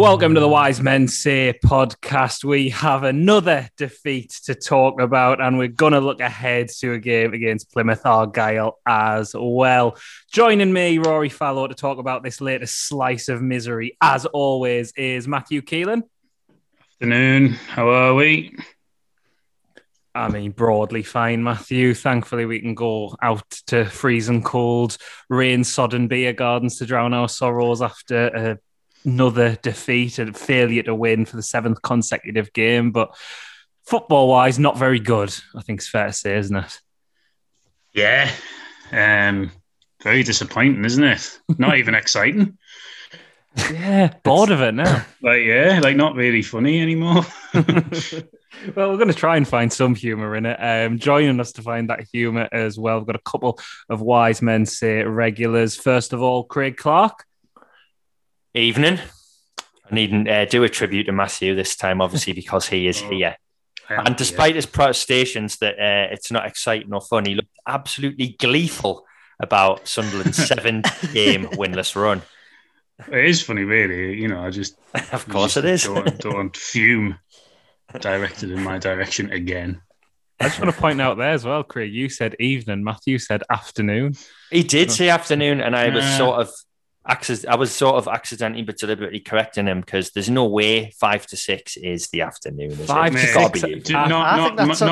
Welcome to the Wise Men Say podcast. We have another defeat to talk about, and we're going to look ahead to a game against Plymouth Argyle as well. Joining me, Rory Fallow, to talk about this latest slice of misery, as always, is Matthew Keelan. Afternoon. How are we? I mean, broadly fine, Matthew. Thankfully, we can go out to freezing cold, rain-sodden beer gardens to drown our sorrows after another defeat and failure to win for the seventh consecutive game. But football-wise, not very good, I think it's fair to say, isn't it? Yeah. Very disappointing, isn't it? Not even exciting. Yeah, bored of it now. Not really funny anymore. Well, we're going to try and find some humour in it. Joining us to find that humour as well, we've got a couple of Wise Men Say regulars. First of all, Craig Clarke. Evening. I needn't do a tribute to Matthew this time, obviously, because he is here. And despite his protestations that it's not exciting or fun, he looked absolutely gleeful about Sunderland's 7-game winless run. It is funny, really. You know, I just... Of course it is. Don't fume. Directed in my direction again. I just want to point out there as well, Craig, you said evening, Matthew said afternoon. He did say afternoon, and I was sort of accidentally but deliberately correcting him, because there's no way 5 to 6 is the afternoon. Is 5 to 6. That's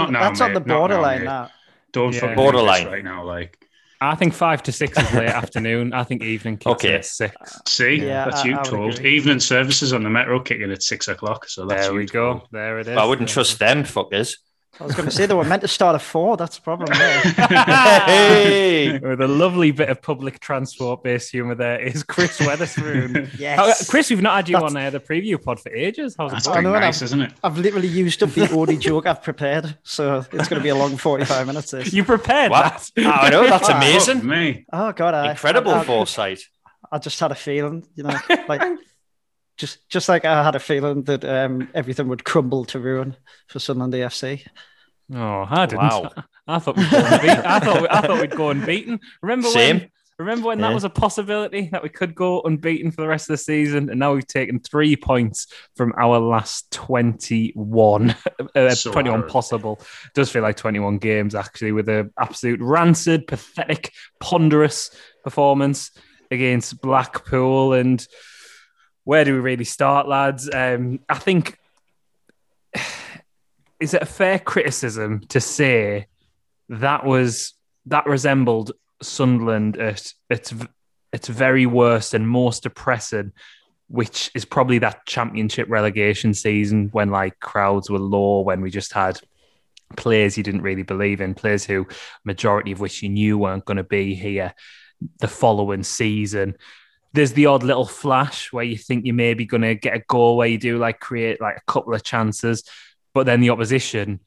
on the borderline now. Don't fucking borderline right now, like. I think 5 to 6 is late afternoon. I think evening kicks in at 6. See, yeah, that's you told. Evening services on the Metro kicking at 6 o'clock. So that's there we go. Told. There it is. Well, I wouldn't trust them, fuckers. I was going to say they were meant to start at 4. That's the problem. Hey! With a lovely bit of public transport-based humour there is Chris Wetherspoon. Yes. Chris, we've not had you on the preview pod for ages. How's it going? Nice, isn't it? I've literally used up the only joke I've prepared, so it's going to be a long 45 minutes. This. You prepared that? I know, that's amazing. Me. Oh, God. Incredible foresight. I just had a feeling, you know, like... Just like I had a feeling that everything would crumble to ruin for Sunderland AFC. Oh, I didn't. Wow. I thought we'd go unbeaten. I thought we'd go unbeaten. Remember when that was a possibility, that we could go unbeaten for the rest of the season, and now we've taken 3 points from our last 21. 21 hard. Possible. It does feel like 21 games, actually, with an absolute rancid, pathetic, ponderous performance against Blackpool. And... where do we really start, lads? I think, is it a fair criticism to say that resembled Sunderland at its very worst and most depressing, which is probably that championship relegation season when like crowds were low, when we just had players you didn't really believe in, players who majority of which you knew weren't going to be here the following season. There's the odd little flash where you think you're maybe going to get a goal, where you do like create like a couple of chances, but then the opposition,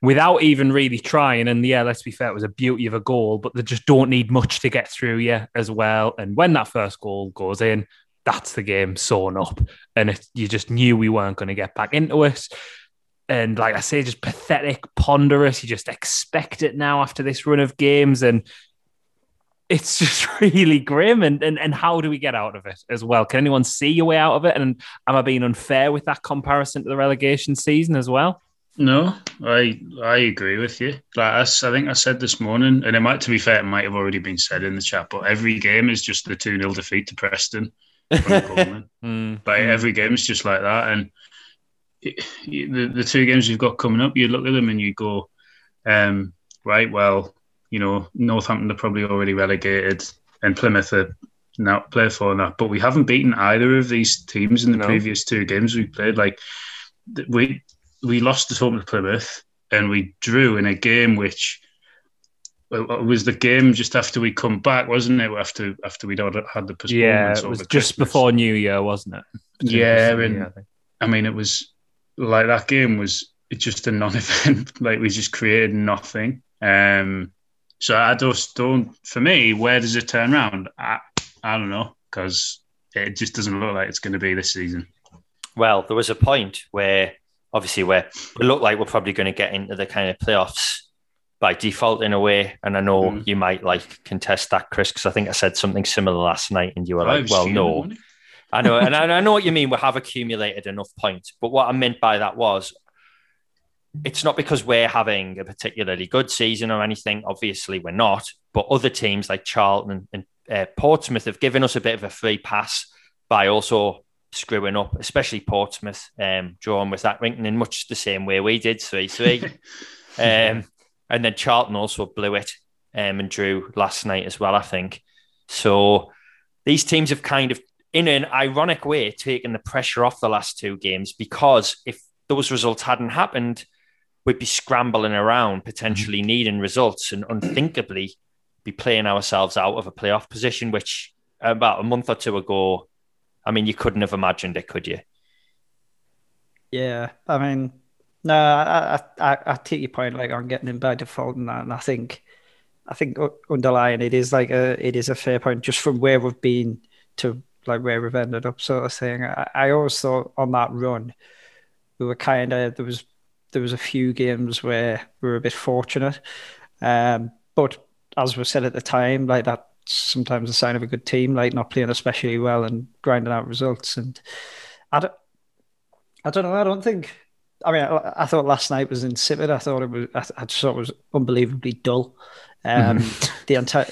without even really trying, and yeah, let's be fair, it was a beauty of a goal, but they just don't need much to get through you as well. And when that first goal goes in, that's the game sewn up, and you just knew we weren't going to get back into it. And like I say, just pathetic, ponderous. You just expect it now after this run of games, and it's just really grim, and how do we get out of it as well? Can anyone see your way out of it? And am I being unfair with that comparison to the relegation season as well? No, I agree with you. Like I think I said this morning, and it might have already been said in the chat, but every game is just the 2-0 defeat to Preston. Every game is just like that, and the two games you've got coming up, you look at them and you go, right, well, you know, Northampton are probably already relegated, and Plymouth are now play for that. But we haven't beaten either of these teams in the previous two games we played. Like we lost at home to Plymouth, and we drew in a game which was the game just after we come back, wasn't it? After we'd had the postponement. Yeah, it was just before New Year, wasn't it? Yeah, I mean, it was like that game was just a non-event. Like we just created nothing. So I just don't, for me, where does it turn around? I don't know, because it just doesn't look like it's going to be this season. Well, there was a point where, obviously, it looked like we're probably going to get into the kind of playoffs by default in a way. And I know you might like contest that, Chris, because I think I said something similar last night and you were like, well, no. I know, and I know what you mean. We have accumulated enough points, but what I meant by that was, it's not because we're having a particularly good season or anything. Obviously, we're not. But other teams like Charlton and Portsmouth have given us a bit of a free pass by also screwing up, especially Portsmouth, drawing with that Accrington in much the same way we did, 3-3. And then Charlton also blew it and drew last night as well, I think. So these teams have kind of, in an ironic way, taken the pressure off the last two games, because if those results hadn't happened, we'd be scrambling around, potentially needing results, and unthinkably be playing ourselves out of a playoff position, which about a month or two ago, I mean, you couldn't have imagined it, could you? Yeah, I mean, no, I take your point, like, on getting in by default and that, and I think underlying it is a fair point, just from where we've been to like where we've ended up, sort of thing. I always thought on that run, we were kind of, there was a few games where we were a bit fortunate, but as we said at the time, like, that sometimes a sign of a good team, like not playing especially well and grinding out results. And I don't know. I don't think. I mean, I thought last night was insipid. I thought it was. I just thought it was unbelievably dull. The entire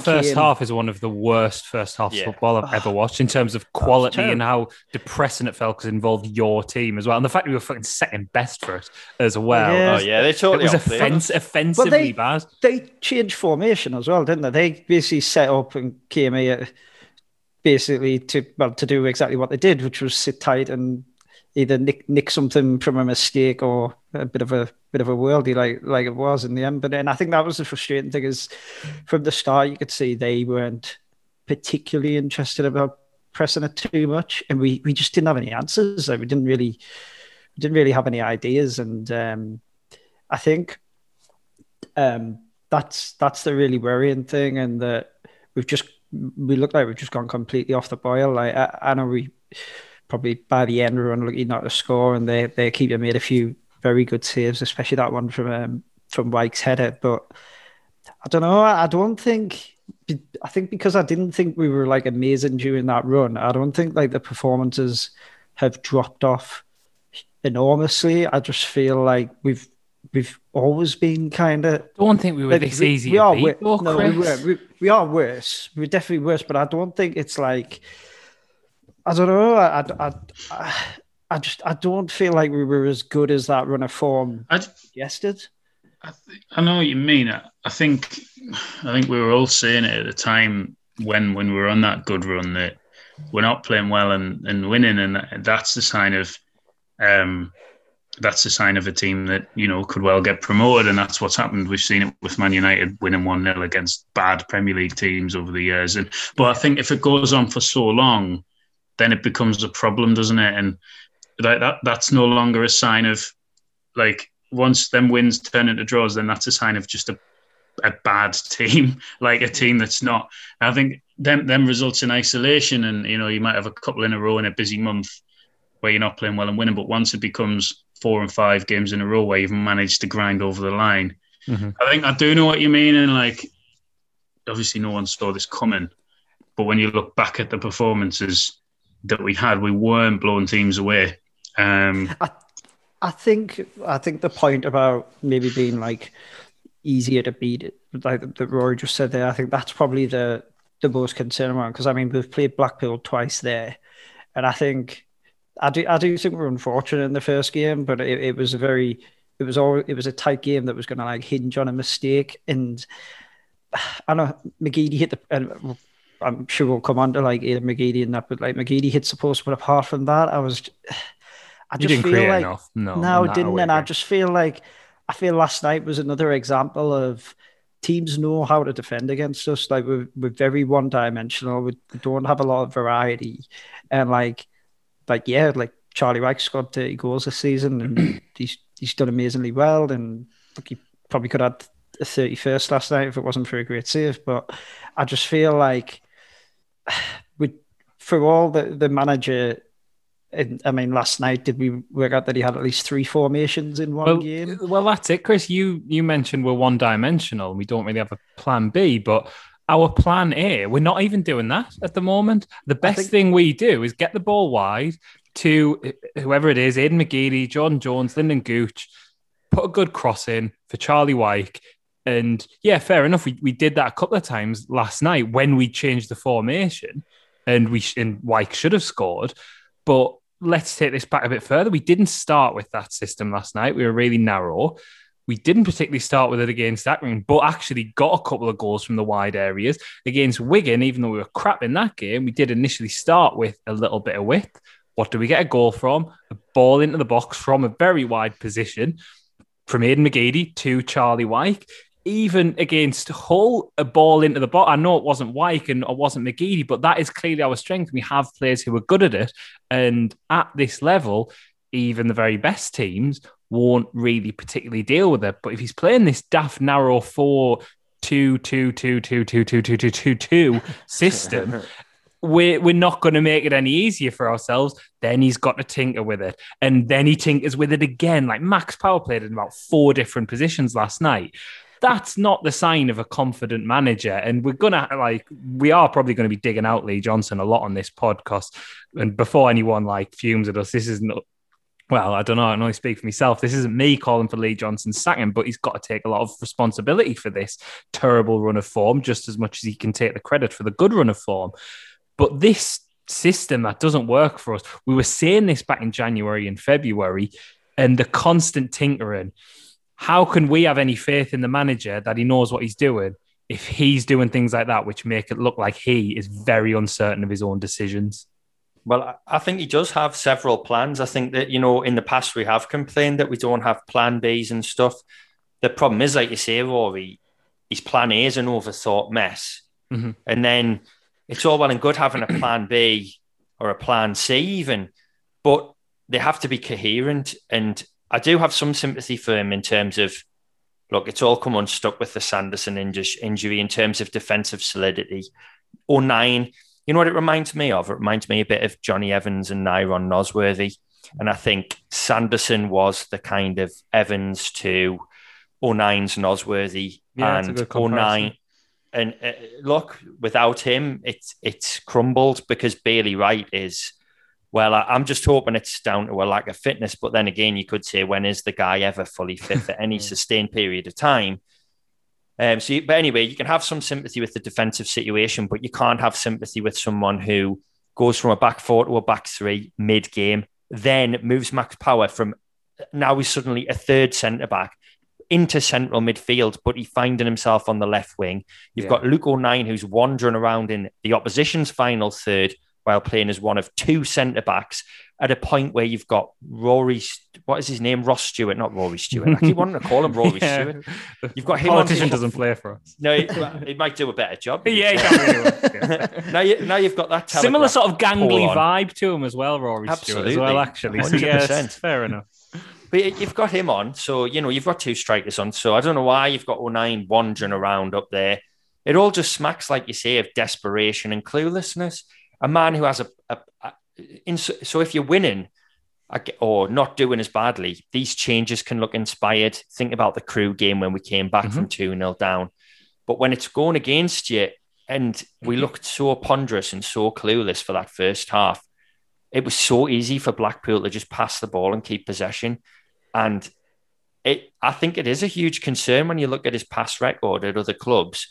first half is one of the worst first halves football I've ever watched, in terms of quality and how depressing it felt, because it involved your team as well, and the fact that we were fucking second best for it as well. Yeah. Oh yeah, they totally. It was offensively bad. They changed formation as well, didn't they? They basically set up and came here basically to do exactly what they did, which was sit tight and either nick something from a mistake or a bit of a worldie like it was in the end. But then I think that was the frustrating thing, is from the start you could see they weren't particularly interested about pressing it too much, and we just didn't have any answers. Like, we didn't really have any ideas, and I think that's the really worrying thing, and that we look like we've just gone completely off the boil. Like, I know we probably by the end were unlucky not to score, and their keeper made a few very good saves, especially that one from Wyke's header. But I don't know. I think because I didn't think we were like amazing during that run, I don't think like the performances have dropped off enormously. I just feel like we've always been kind of. I don't think we were like, this easy. We are worse. No, we were. We are worse. We're definitely worse. But I don't think it's like. I don't know. I don't feel like we were as good as that run of form suggested. I know what you mean. I think we were all saying it at the time when we were on that good run, that we're not playing well and winning, and that's the sign of a team that, you know, could well get promoted, and that's what's happened. We've seen it with Man United winning 1-0 against bad Premier League teams over the years, but I think if it goes on for so long, then it becomes a problem, doesn't it? And that's no longer a sign of, like, once them wins turn into draws, then that's a sign of just a bad team, like a team that's not. I think them results in isolation, and, you know, you might have a couple in a row in a busy month where you're not playing well and winning, but once it becomes 4 and 5 games in a row where you've managed to grind over the line, I think I do know what you mean, and, like, obviously no one saw this coming, but when you look back at the performances that we had, we weren't blowing teams away. I think the point about maybe being like easier to beat, like that Rory just said there, I think that's probably the most concerning one, because I mean we've played Blackpool twice there, and I do think we're unfortunate in the first game, but it was a tight game that was going to like hinge on a mistake, and I know McGeady hit the. And, I'm sure we'll come on to like Aiden McGeady and that, but like McGeady hits the post. But apart from that, I just didn't feel like enough. No, I didn't. And I just feel last night was another example of teams know how to defend against us. Like we're very one dimensional. We don't have a lot of variety. And like Charlie Wyke scored 30 goals this season, and he's done amazingly well. And look, he probably could have had a 31st last night if it wasn't for a great save. But I just feel like. For all the manager, I mean, last night, did we work out that he had at least 3 formations in one game? Well, that's it, Chris. You mentioned we're one-dimensional and we don't really have a plan B, but our plan A, we're not even doing that at the moment. The best thing we do is get the ball wide to whoever it is, Aiden McGeady, Jordan Jones, Lyndon Gooch, put a good cross in for Charlie Wyke. And yeah, fair enough. We did that a couple of times last night when we changed the formation and Wyke should have scored. But let's take this back a bit further. We didn't start with that system last night. We were really narrow. We didn't particularly start with it against Accrington, but actually got a couple of goals from the wide areas. Against Wigan, even though we were crap in that game, we did initially start with a little bit of width. What do we get a goal from? A ball into the box from a very wide position from Aiden McGeady to Charlie Wyke. Even against Hull, a ball into the box. I know it wasn't Wyke and it wasn't McGeady, but that is clearly our strength. We have players who are good at it. And at this level, even the very best teams won't really particularly deal with it. But if he's playing this daft, narrow 4-2-2-2-2-2-2-2-2-2 system, we're not going to make it any easier for ourselves. Then he's got to tinker with it. And then he tinkers with it again. Like Max Power played in about 4 different positions last night. That's not the sign of a confident manager. And we are probably going to be digging out Lee Johnson a lot on this podcast. And before anyone fumes at us, this isn't... Well, I don't know. I can only speak for myself. This isn't me calling for Lee Johnson's sacking, but he's got to take a lot of responsibility for this terrible run of form, just as much as he can take the credit for the good run of form. But this system that doesn't work for us, we were saying this back in January and February, and the constant tinkering. How can we have any faith in the manager that he knows what he's doing if he's doing things like that, which make it look like he is very uncertain of his own decisions? Well, I think he does have several plans. I think that, in the past we have complained that we don't have plan Bs and stuff. The problem is, like you say, Rory, his plan A is an overthought mess. Mm-hmm. And then it's all well and good having a plan B or a plan C even, but they have to be coherent. And I do have some sympathy for him in terms of, look, it's all come unstuck with the Sanderson injury in terms of defensive solidity. O9... You know what it reminds me of? It reminds me a bit of Johnny Evans and Nyron Nosworthy. And I think Sanderson was the kind of Evans to O9's Nosworthy. Yeah, and O9. And look, without him, it's crumbled because Bailey Wright is, I'm just hoping it's down to a lack of fitness. But then again, you could say, when is the guy ever fully fit for any sustained period of time? But anyway, you can have some sympathy with the defensive situation, but you can't have sympathy with someone who goes from a back 4 to a back 3 mid-game, then moves Max Power from now he's suddenly a third centre-back into central midfield, but he's finding himself on the left wing. You've got Luke O9 who's wandering around in the opposition's final third while playing as one of 2 centre-backs at a point where you've got Ross Stewart, not Rory Stewart. I keep wanting to call him Rory Stewart. You've got him. Politician doesn't play for us. No, he might do a better job. Yeah, he can't really. Now you've got that similar sort of gangly vibe to him as well, Rory Absolutely. Stewart. As well, actually. 100%. So, yes, fair enough. But you've got him on, so you've got 2 strikers on. So I don't know why you've got O9 wandering around up there. It all just smacks, like you say, of desperation and cluelessness. A man who has so if you're winning or not doing as badly, these changes can look inspired. Think about the Crew game when we came back from 2-0 down. But when it's going against you, and we looked so ponderous and so clueless for that first half, it was so easy for Blackpool to just pass the ball and keep possession. And I think it is a huge concern when you look at his past record at other clubs.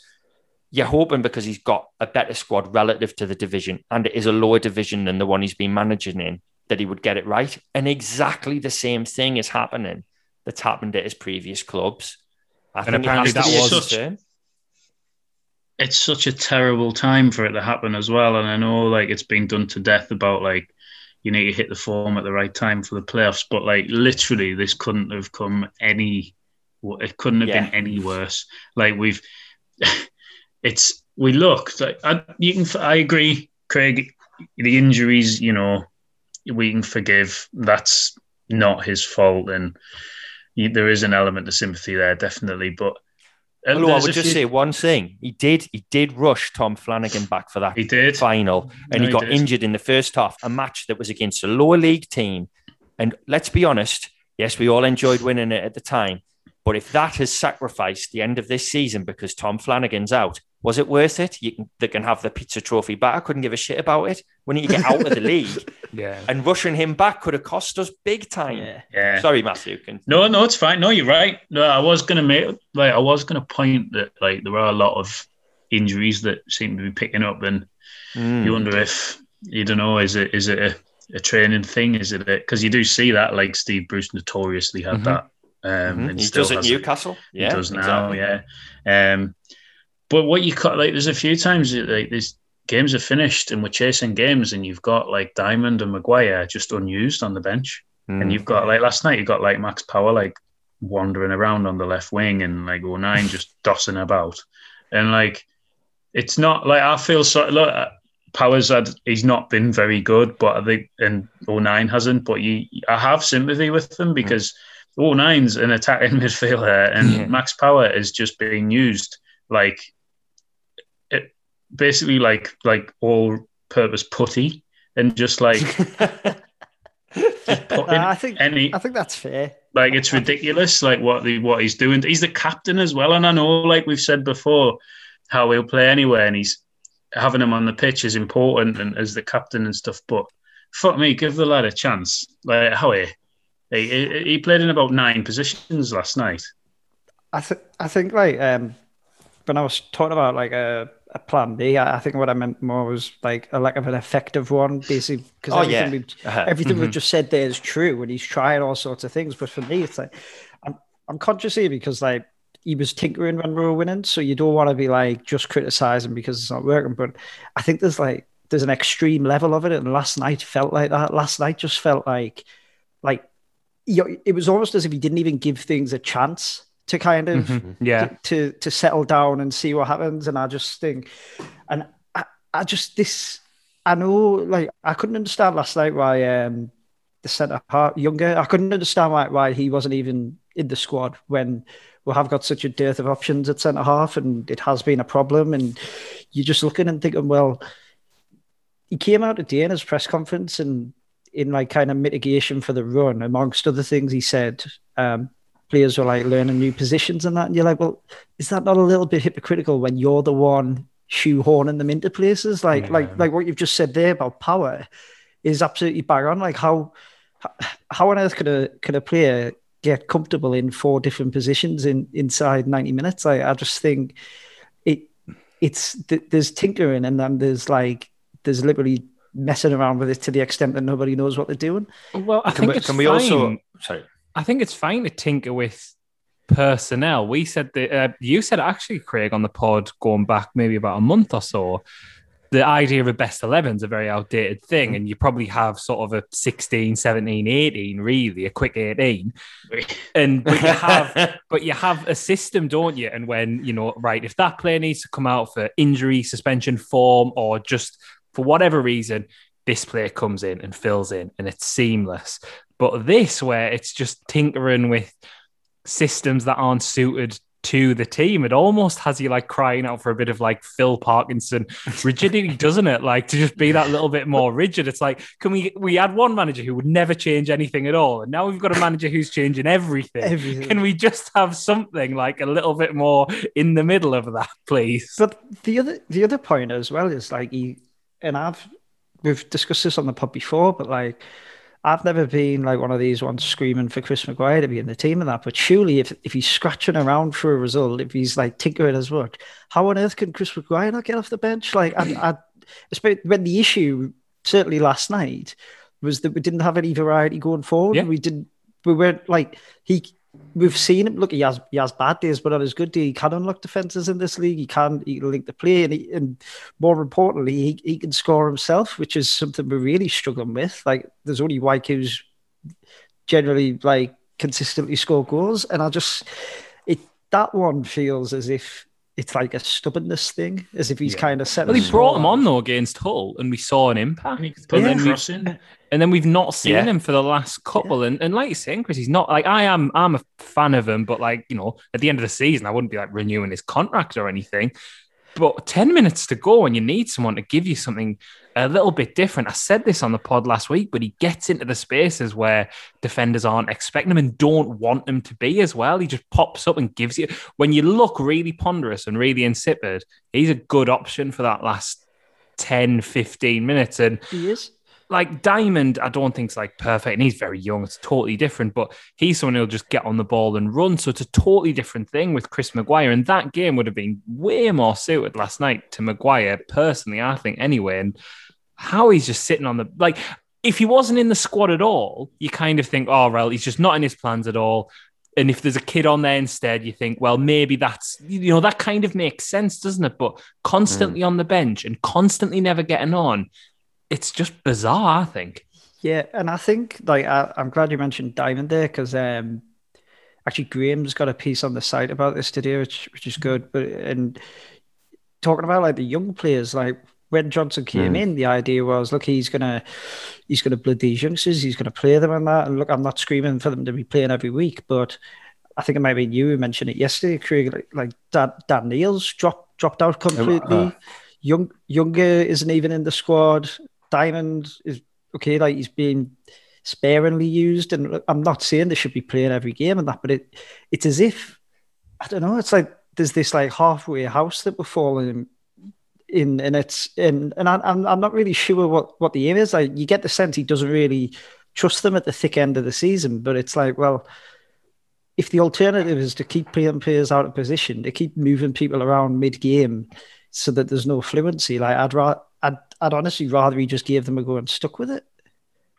You're hoping because he's got a better squad relative to the division, and it is a lower division than the one he's been managing in, that he would get it right. And exactly the same thing is happening that's happened at his previous clubs. I think apparently that was concern. It's such a terrible time for it to happen as well. And I know it's been done to death about you hit the form at the right time for the playoffs, but literally this couldn't have been any worse. We've... I agree, Craig, the injuries, we can forgive. That's not his fault. And there is an element of sympathy there, definitely. But I would just say one thing. He did rush Tom Flanagan back for that final. And he got injured in the first half, a match that was against a lower league team. And let's be honest, yes, we all enjoyed winning it at the time. But if that has sacrificed the end of this season because Tom Flanagan's out, Was it worth it? They can have the pizza trophy back. I couldn't give a shit about it. We need to get out of the league. Yeah. And rushing him back could have cost us big time. Yeah. Yeah. Sorry, Matthew. No, it's fine. No, you're right. No, I was gonna point that like there are a lot of injuries that seem to be picking up, and you wonder if you don't know, is it a training thing? Is it because you do see that like Steve Bruce notoriously had that. And he does at Newcastle. Yeah, he does now. Exactly. Yeah. But what you cut, like, there's a few times like these games are finished and we're chasing games, and you've got like Diamond and Maguire just unused on the bench, and you've got like last night you got like Max Power like wandering around on the left wing and like O9 just dossing about, and like it's not like I feel so. Look, Power's he's not been very good, but I think and O9 hasn't. But I have sympathy with them because O9's an attacking midfielder, and Max Power is just being used like. Basically like all-purpose putty and just like just putting I think that's fair. Like it's ridiculous like what he's doing. He's the captain as well, and I know like we've said before how he'll play anywhere, and he's having him on the pitch is important and as the captain and stuff, but fuck me, give the lad a chance. Like Howie, he played in about 9 positions last night. I think like when I was talking about like a plan B, I think what I meant more was like a lack of an effective one, basically, because everything we've just said there is true, and he's trying all sorts of things. But for me, it's like I'm conscious here because like he was tinkering when we were winning, so you don't want to be like just criticizing because it's not working. But I think there's an extreme level of it, and last night felt like that. Last night just felt like it was almost as if he didn't even give things a chance to kind of to settle down and see what happens. And I just think, and I know, like, I couldn't understand last night why the centre half Younger, I couldn't understand why he wasn't even in the squad when we have got such a dearth of options at centre half, and it has been a problem. And you're just looking and thinking, well, he came out today in his press conference and in like kind of mitigation for the run, amongst other things, he said, players were like learning new positions and that, and you're like, well, is that not a little bit hypocritical when you're the one shoehorning them into places? Like, like what you've just said there about Power is absolutely bang on. Like, how on earth could a player get comfortable in 4 different positions inside 90 minutes? Like, I just think there's tinkering, and then there's literally messing around with it to the extent that nobody knows what they're doing. Well, I think I think it's fine to tinker with personnel. We said that you said actually, Craig, on the pod going back maybe about a month or so, the idea of a best 11 is a very outdated thing, and you probably have sort of a 16, 17, 18, really, a quick 18. But you have a system, don't you? And when, you know, right, if that player needs to come out for injury, suspension, form, or just for whatever reason, this player comes in and fills in, and it's seamless. But this, where it's just tinkering with systems that aren't suited to the team, it almost has you like crying out for a bit of like Phil Parkinson rigidity, doesn't it? Like, to just be that little bit more rigid. It's like, can we had one manager who would never change anything at all, and now we've got a manager who's changing everything. Can we just have something like a little bit more in the middle of that, please? But the other point as well is like, we've discussed this on the pod before, but like, I've never been like one of these ones screaming for Chris Maguire to be in the team and that, but surely if he's scratching around for a result, if he's like tinkering his work, how on earth can Chris Maguire not get off the bench? Like, I when the issue, certainly last night, was that we didn't have any variety going forward. Yeah. We've seen him. Look, he has bad days, but on his good day, he can unlock defences in this league. He can link the play, and more importantly, he can score himself, which is something we're really struggling with. Like, there's only Wyke who's generally like consistently score goals, and that one feels as if it's like a stubbornness thing, as if he's kind of set. Well, he brought him on though against Hull, and we saw an impact. And he could put crossing. And then we've not seen him for the last couple. Yeah. And like you're saying, Chris, he's not like I'm a fan of him, but like, you know, at the end of the season, I wouldn't be like renewing his contract or anything. But 10 minutes to go, and you need someone to give you something a little bit different. I said this on the pod last week, but he gets into the spaces where defenders aren't expecting him and don't want him to be as well. He just pops up and gives you... When you look really ponderous and really insipid, he's a good option for that last 10, 15 minutes. And he is. Like Diamond, I don't think it's like perfect, and he's very young. It's totally different, but he's someone who'll just get on the ball and run. So it's a totally different thing with Chris Maguire, and that game would have been way more suited last night to Maguire, personally, I think, anyway. And how he's just sitting on the... Like, if he wasn't in the squad at all, you kind of think, oh, well, he's just not in his plans at all. And if there's a kid on there instead, you think, well, maybe that's, you know, that kind of makes sense, doesn't it? But constantly on the bench and constantly never getting on, it's just bizarre, I think. Yeah, and I think, like, I'm glad you mentioned Diamond there, because actually Graham's got a piece on the site about this today, which is good. But and talking about, like, the young players, like, when Johnson came in, the idea was, look, he's gonna blood these youngsters, he's gonna play them and that. And look, I'm not screaming for them to be playing every week, but I think it might be you who mentioned it yesterday, Craig. Like Dan Neal's dropped out completely. Younger isn't even in the squad. Diamond is okay, like he's been sparingly used, and I'm not saying they should be playing every game and that, but it's as if, I don't know, it's like there's this like halfway house that we're falling in, and it's and I'm not really sure what the aim is. Like, you get the sense he doesn't really trust them at the thick end of the season, but it's like, well, if the alternative is to keep playing players out of position, they keep moving people around mid-game so that there's no fluency. Like, I'd honestly rather he just gave them a go and stuck with it.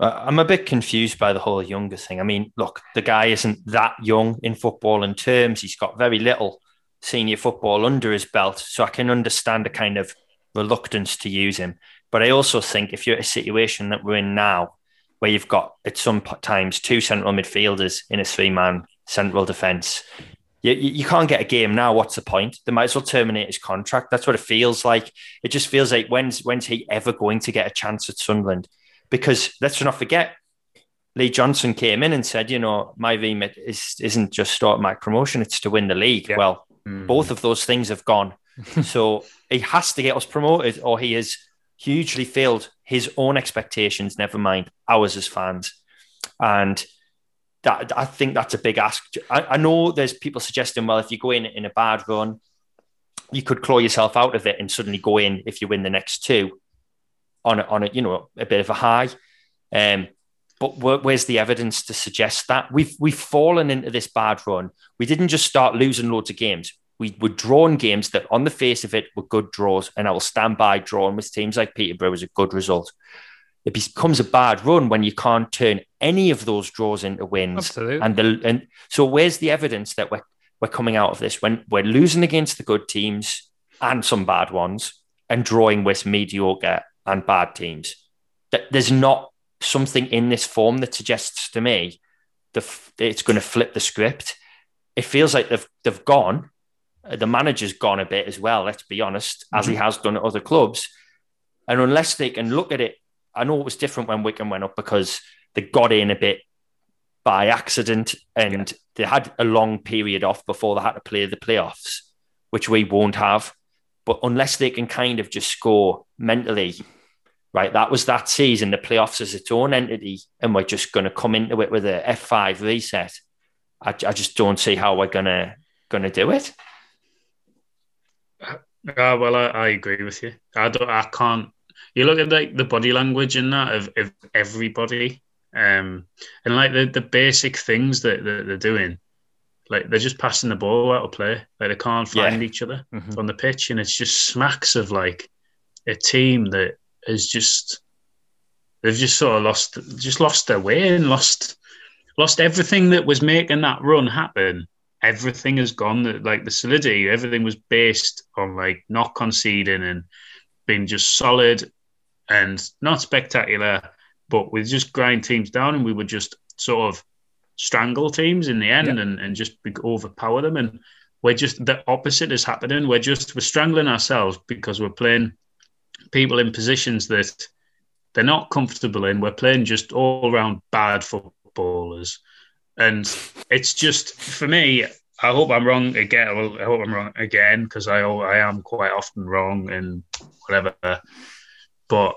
I'm a bit confused by the whole Younger thing. I mean, look, the guy isn't that young in football in terms. He's got very little senior football under his belt, so I can understand a kind of reluctance to use him. But I also think if you're at a situation that we're in now, where you've got at some times two central midfielders in a three-man central defence, you can't get a game now. What's the point? They might as well terminate his contract. That's what it feels like. It just feels like when's he ever going to get a chance at Sunderland? Because let's not forget, Lee Johnson came in and said, you know, my remit isn't just automatic promotion, it's to win the league. Yeah. Well, both of those things have gone. So he has to get us promoted, or he has hugely failed his own expectations, never mind ours as fans. And I think that's a big ask. I know there's people suggesting, well, if you go in a bad run, you could claw yourself out of it and suddenly go in, if you win the next two, on a you know, a bit of a high. But where's the evidence to suggest that? We've fallen into this bad run. We didn't just start losing loads of games. We were drawn games that on the face of it were good draws, and I will stand by drawing with teams like Peterborough is a good result. It becomes a bad run when you can't turn any of those draws into wins. Absolutely. And so where's the evidence that we're coming out of this when we're losing against the good teams and some bad ones and drawing with mediocre and bad teams? That there's not something in this form that suggests to me that it's going to flip the script. It feels like they've gone. The manager's gone a bit as well, let's be honest, as he has done at other clubs. And unless they can look at it, I know it was different when Wigan went up because they got in a bit by accident, and they had a long period off before they had to play the playoffs, which we won't have. But unless they can kind of just score mentally, right, that was that season, the playoffs is its own entity, and we're just going to come into it with a F5 reset. I just don't see how we're going to do it. Well, I agree with you. I can't. You look at like the body language in that of everybody, and like the basic things that they're doing, like they're just passing the ball out of play, like they can't find each other on the pitch, and it's just smacks of like a team that has just they've just sort of lost their way and lost everything that was making that run happen. Everything has gone, like the solidity, everything was based on like not conceding and being just solid and not spectacular, but we just grind teams down, and we would just sort of strangle teams in the end and just overpower them. And we're just, the opposite is happening. We're strangling ourselves because we're playing people in positions that they're not comfortable in. We're playing just all around bad footballers. And it's just, for me, I hope I'm wrong again. Well, I hope I'm wrong again because I am quite often wrong and whatever. But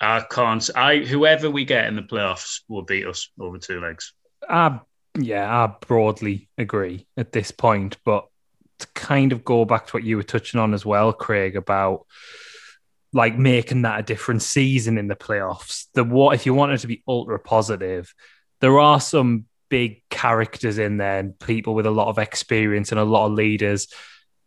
I can't. Whoever we get in the playoffs will beat us over two legs. I broadly agree at this point, but to kind of go back to what you were touching on as well, Craig, about like making that a different season in the playoffs. If you wanted to be ultra positive, there are some big characters in there and people with a lot of experience and a lot of leaders.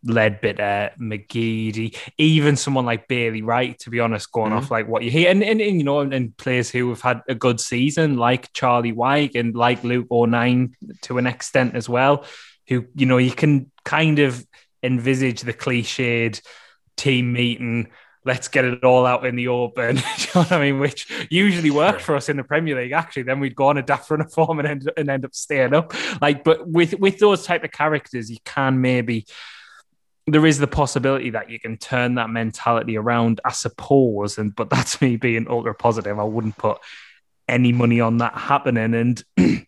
Leadbitter, McGeady, even someone like Bailey Wright, to be honest, going off like what you hear, and you know, and players who have had a good season, like Charlie Wyke and like Luke O9 to an extent as well, who, you know, you can kind of envisage the cliched team meeting, let's get it all out in the open, you know what I mean, which usually worked for us in the Premier League, actually. Then we'd go on a daft run of form and end up staying up. But with those type of characters, you can maybe... There is the possibility that you can turn that mentality around, I suppose. But that's me being ultra positive. I wouldn't put any money on that happening. And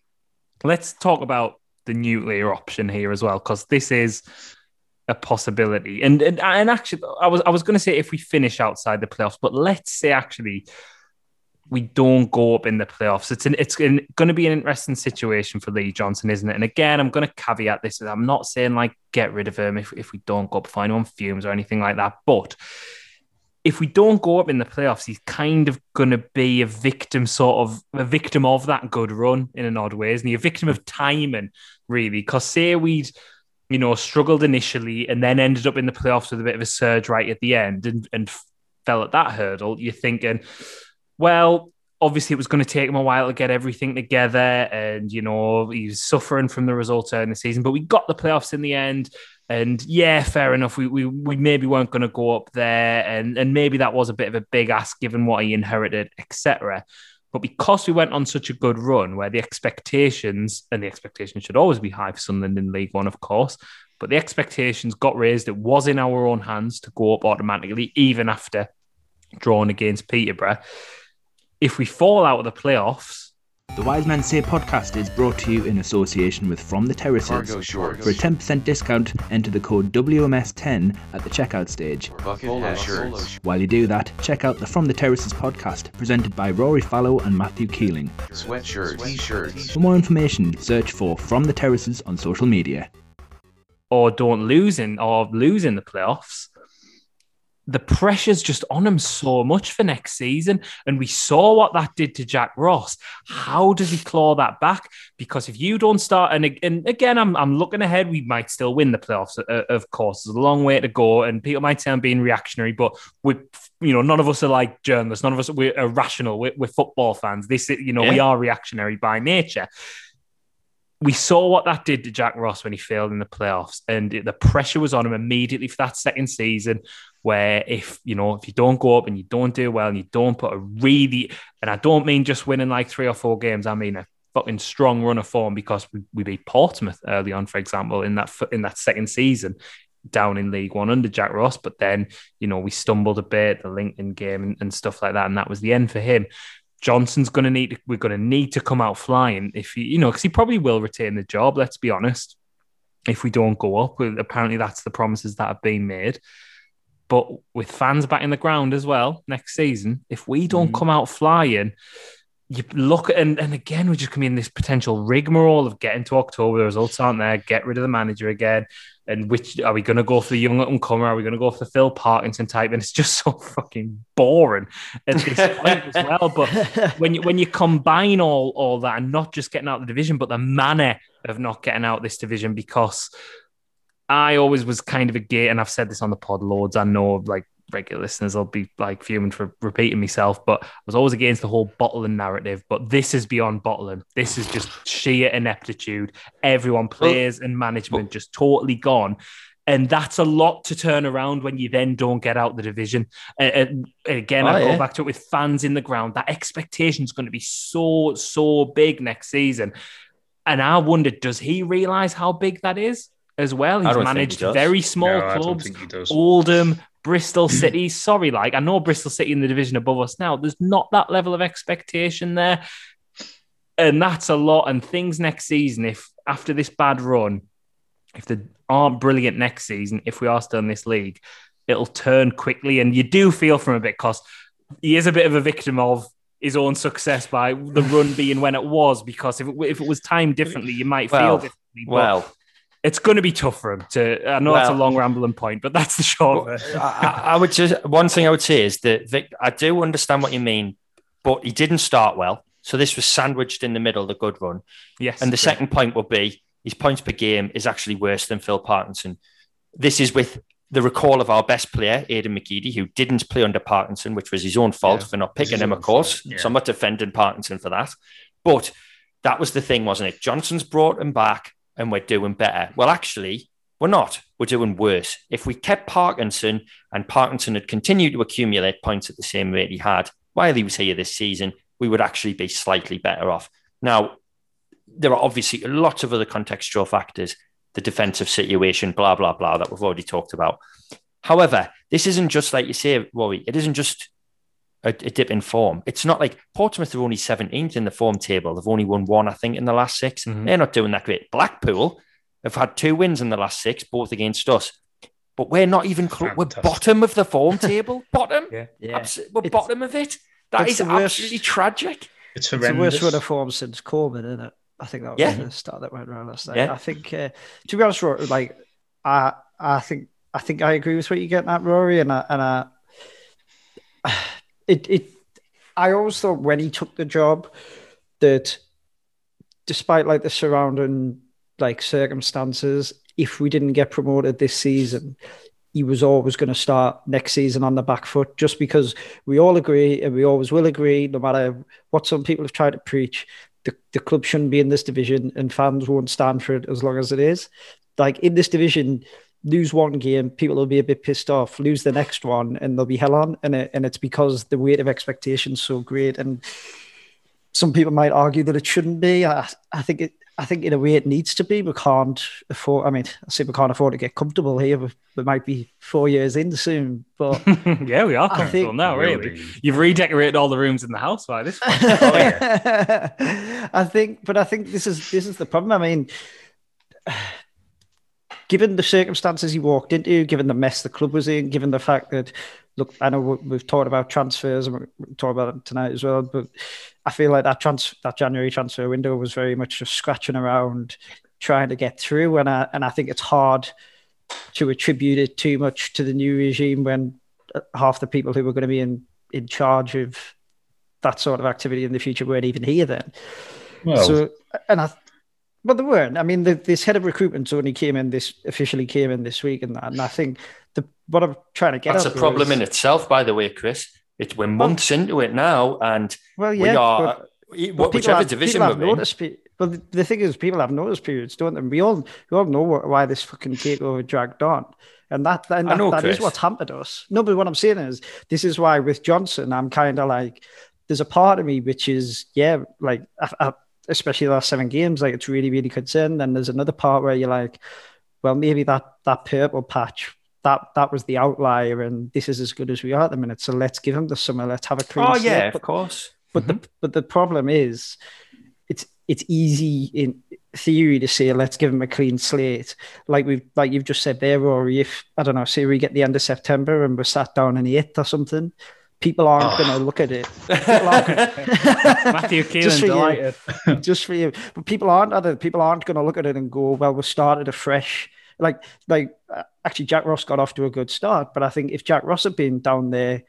let's talk about the nuclear option here as well, because this is a possibility. And actually, I was going to say if we finish outside the playoffs, but let's say actually we don't go up in the playoffs. It's going to be an interesting situation for Lee Johnson, isn't it? And again, I'm going to caveat this. I'm not saying like get rid of him if we don't go up, find him on fumes or anything like that. But if we don't go up in the playoffs, he's kind of going to be a victim of that good run in an odd way, isn't he? A victim of timing, really. Because say we'd, you know, struggled initially and then ended up in the playoffs with a bit of a surge right at the end and fell at that hurdle, you're thinking... Well, obviously, it was going to take him a while to get everything together. And, you know, he was suffering from the results early in the season, but we got the playoffs in the end. And yeah, fair enough. We maybe weren't going to go up there. And maybe that was a bit of a big ask given what he inherited, etc. But because we went on such a good run where the expectations should always be high for Sunderland in League One, of course, but the expectations got raised. It was in our own hands to go up automatically, even after drawing against Peterborough. If we fall out of the playoffs... The Wise Men Say podcast is brought to you in association with From the Terraces. For a 10% discount, enter the code WMS10 at the checkout stage. While you do that, check out the From the Terraces podcast, presented by Rory Fallow and Matthew Keelan. Sweatshirts, t-shirts. For more information, search for From the Terraces on social media. Or losing the playoffs. The pressure's just on him so much for next season. And we saw what that did to Jack Ross. How does he claw that back? Because if you don't start, and again, I'm looking ahead, we might still win the playoffs, of course. There's a long way to go. And people might say I'm being reactionary, but none of us are like journalists. None of us are rational. We're football fans. We are reactionary by nature. We saw what that did to Jack Ross when he failed in the playoffs, and the pressure was on him immediately for that second season, where if you don't go up and you don't do well and you don't put a really, and I don't mean just winning like 3 or 4 games, I mean a fucking strong run of form, because we beat Portsmouth early on, for example, in that second season down in League One under Jack Ross. But then, you know, we stumbled a bit, the Lincoln game and stuff like that. And that was the end for him. Johnson's going to need to come out flying because he probably will retain the job. Let's be honest. If we don't go up, apparently that's the promises that have been made. But with fans back in the ground as well next season, if we don't come out flying, you look at, and again, we're just going to be in this potential rigmarole of getting to October, the results aren't there, get rid of the manager again. And which are we going to go for the young up-and-comer? Are we going to go for the Phil Parkinson type? And it's just so fucking boring at this point as well. But when you combine all that, and not just getting out of the division, but the manner of not getting out of this division, because I always was kind of a gate, and I've said this on the pod loads. I know, like, regular listeners will be like fuming for repeating myself, but I was always against the whole bottling narrative. But this is beyond bottling. This is just sheer ineptitude. Everyone, players and management, just totally gone. And that's a lot to turn around when you then don't get out the division. And again, I go back to it with fans in the ground. That expectation is going to be so, so big next season. And I wonder, does he realise how big that is as well? He's managed very small clubs, Oldham, Bristol City. Sorry, like, I know Bristol City in the division above us now. There's not that level of expectation there. And that's a lot. And things next season, if after this bad run, if they aren't brilliant next season, if we are still in this league, it'll turn quickly. And you do feel for him a bit, because he is a bit of a victim of his own success by the run being when it was, because if it was timed differently, you might feel differently. Well, it's going to be tough for him to. I know that's a long rambling point, but that's the short version. One thing I would say is that Vic, I do understand what you mean, but he didn't start well, so this was sandwiched in the middle of the good run. Yes, and the second point would be his points per game is actually worse than Phil Parkinson. This is with the recall of our best player, Aiden McGeady, who didn't play under Parkinson, which was his own fault for not picking him, of course. Yeah. So I'm not defending Parkinson for that. But that was the thing, wasn't it? Johnson's brought him back and we're doing better. Well, actually, we're not. We're doing worse. If we kept Parkinson and Parkinson had continued to accumulate points at the same rate he had while he was here this season, we would actually be slightly better off. Now, there are obviously lots of other contextual factors. The defensive situation, blah, blah, blah, that we've already talked about. However, this isn't just, like you say, Rory, it isn't just a dip in form. It's not like Portsmouth are only 17th in the form table. They've only won one, I think, in the last six. Mm-hmm. They're not doing that great. Blackpool have had 2 wins in the last 6, both against us. But we're not even close. We're bottom of the form table. Bottom? Yeah. We're bottom of it. That is absolutely tragic. It's horrendous. It's the worst run of form since Coleman, isn't it? I think that was the start that went around last night. Yeah. I think, to be honest, Rory, like I think I agree with what you get at, Rory, I always thought when he took the job that, despite like the surrounding like circumstances, if we didn't get promoted this season, he was always going to start next season on the back foot, just because we all agree and we always will agree, no matter what some people have tried to preach. The club shouldn't be in this division and fans won't stand for it as long as it is. Like in this division, lose one game, people will be a bit pissed off, lose the next one and they'll be hell on. And it's because the weight of expectation is so great. And some people might argue that it shouldn't be. I think in a way it needs to be. We can't afford, we can't afford to get comfortable here. We might be 4 years in soon, but yeah, we are comfortable now, really. You've redecorated all the rooms in the house by this point. I think this is the problem. I mean, given the circumstances he walked into, given the mess the club was in, given the fact that, look, I know we've talked about transfers and we'll talk about it tonight as well, but I feel like that January transfer window was very much just scratching around, trying to get through, and I think it's hard to attribute it too much to the new regime when half the people who were going to be in charge of that sort of activity in the future weren't even here then. Well, but they weren't. I mean, this head of recruitment only officially came in this week, and I think what I'm trying to get at. That's a problem in itself, by the way, Chris. We're months into it now, and we are. But whichever division we're in. But the thing is, people have notice periods, don't they? We all know why this fucking takeover dragged on, and that is what's hampered us. No, but what I'm saying is, this is why with Johnson, I'm kind of like, there's a part of me which is, especially the last 7 games, like it's really, really concerned. And there's another part where you're like, well, maybe that purple patch. That was the outlier, and this is as good as we are at the minute. So let's give him the summer. Let's have a clean slate. Of course. But the problem is, it's easy in theory to say let's give him a clean slate, like you've just said there, Rory. If I don't know, say we get the end of September and we're sat down in the 8th or something, people aren't going to look at it. Matthew Keelan delighted. Just for you, but people aren't going to look at it and go, well, we started afresh. Actually, Jack Ross got off to a good start, but I think if Jack Ross had been down there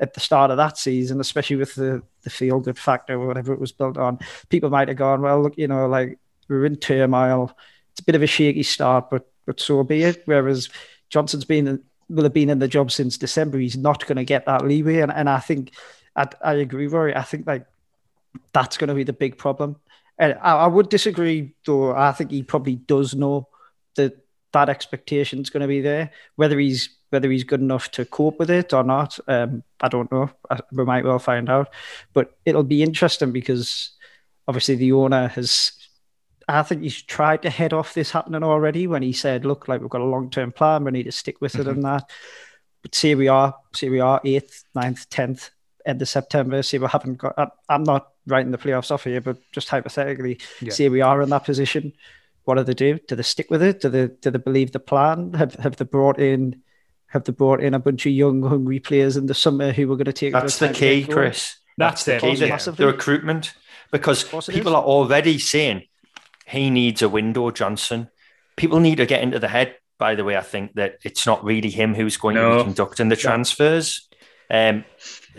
at the start of that season, especially with the feel-good factor or whatever it was built on, people might have gone, well, look, we're in turmoil. It's a bit of a shaky start, but so be it. Whereas Johnson's will have been in the job since December. He's not going to get that leeway. And I think, I agree, Rory, I think that's going to be the big problem. And I would disagree, though. I think he probably does know that expectation is going to be there, whether he's good enough to cope with it or not. I don't know. We might well find out, but it'll be interesting because obviously the owner has, I think he's tried to head off this happening already when he said, look, like we've got a long-term plan. We need to stick with it and that, but say we are 8th, 9th, 10th, end of September. Say we haven't got, I'm not writing the playoffs off here, but just hypothetically say we are in that position. What do they do? Do they stick with it? Do they believe the plan? Have they brought in have they brought in a bunch of young, hungry players in the summer who were going to take... That's the key, Chris. That's the key, the recruitment. Because people are already saying, he needs a window, Johnson. People need to get into the head, by the way, I think, that it's not really him who's going to be conducting the transfers.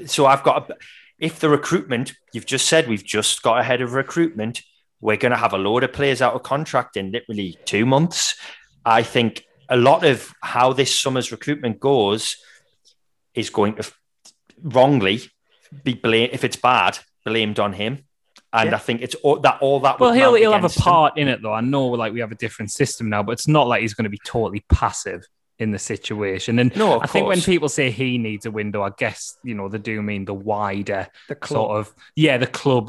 So I've got... If the recruitment, you've just said we've just got ahead of recruitment, we're going to have a load of players out of contract in literally 2 months. I think a lot of how this summer's recruitment goes is going to wrongly be blamed, if it's bad, blamed on him. And I think it's all that. Well, he'll have a part in it, though. I know, like, we have a different system now, but it's not like he's going to be totally passive in the situation. And no, I think when people say he needs a window, I guess, you know, they do mean the wider the club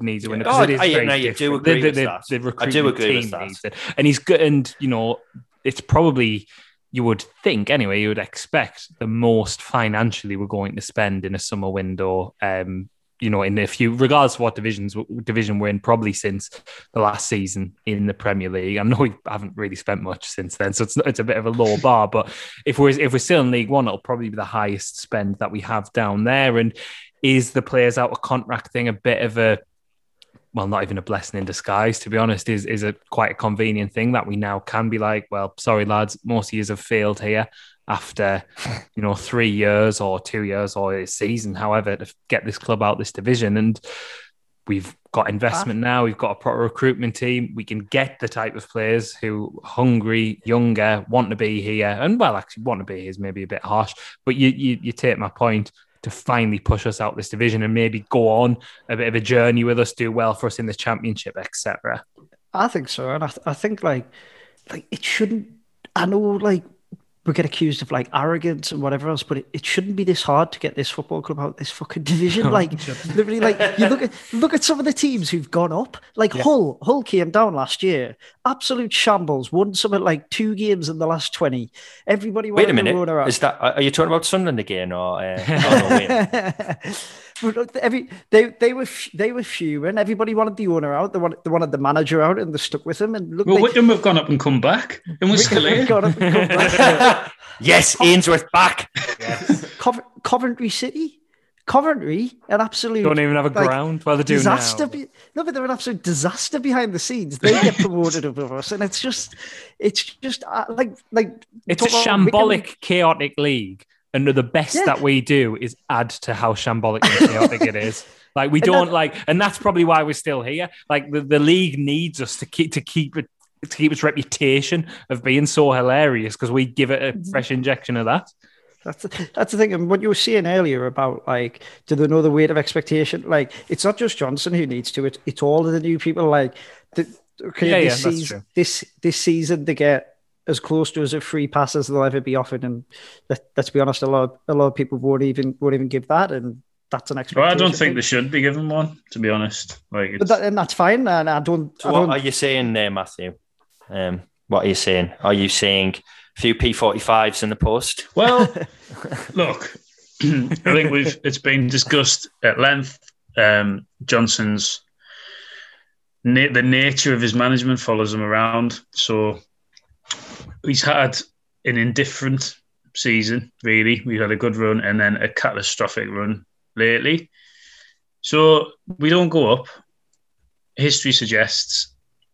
needs a window. Oh, you do agree with that. I do agree with that. And he's good. And, you know, it's probably, you would think anyway, you would expect the most financially we're going to spend in a summer window, you know, in a few, regardless of what division we're in, probably since the last season in the Premier League. I know we haven't really spent much since then, so it's a bit of a low bar. But if we're still in League One, it'll probably be the highest spend that we have down there. And is the players out of contract thing a bit of a, well, not even a blessing in disguise, to be honest, is a quite a convenient thing that we now can be like, well, sorry, lads, most of you have failed here after, you know, 3 years or 2 years or a season, however, to get this club out this division. And we've got investment now. We've got a proper recruitment team. We can get the type of players who hungry, younger, want to be here. And, well, actually, want to be here is maybe a bit harsh, but you take my point. To finally push us out this division and maybe go on a bit of a journey with us, do well for us in the Championship, etc. I think so, and I think like it shouldn't. I know, like, we get accused of like arrogance and whatever else, but it shouldn't be this hard to get this football club out this fucking division. Like, literally, like, you look at some of the teams who've gone up. Like Hull came down last year, absolute shambles. Won something like 2 games in the last 20. Everybody went. Wait a minute, are you talking about Sunderland again, or? But they were fuming. Everybody wanted the owner out. They wanted the manager out, and they stuck with him. And look, Wigan have gone up and come back, and we're still here. Yes, Ainsworth back. Yes. Coventry City. Coventry, an absolute... Don't even have a ground. Well, they do disaster now. No, but they're an absolute disaster behind the scenes. They get promoted over us, and it's just like... It's a shambolic, chaotic league, and the best that we do is add to how shambolic and chaotic it is. Like, we don't and that's probably why we're still here. Like, the league needs us to keep its reputation of being so hilarious, because we give it a fresh injection of that. That's the thing. And what you were saying earlier about, like, do they know the weight of expectation? Like, it's not just Johnson who needs to. It's all of the new people. Like, this season they get as close to us a free pass as they'll ever be offered, and let's be honest, a lot of people won't even give that, and that's an expectation. Well, I don't think they should be given one, to be honest. Like, and that's fine. And I don't. So what are you saying there, Matthew? What are you saying? Are you saying a few P45s in the post? Well, look, I think it's been discussed at length. Johnson's the nature of his management follows him around, so he's had an indifferent season, really. We've had a good run and then a catastrophic run lately. So we don't go up. History suggests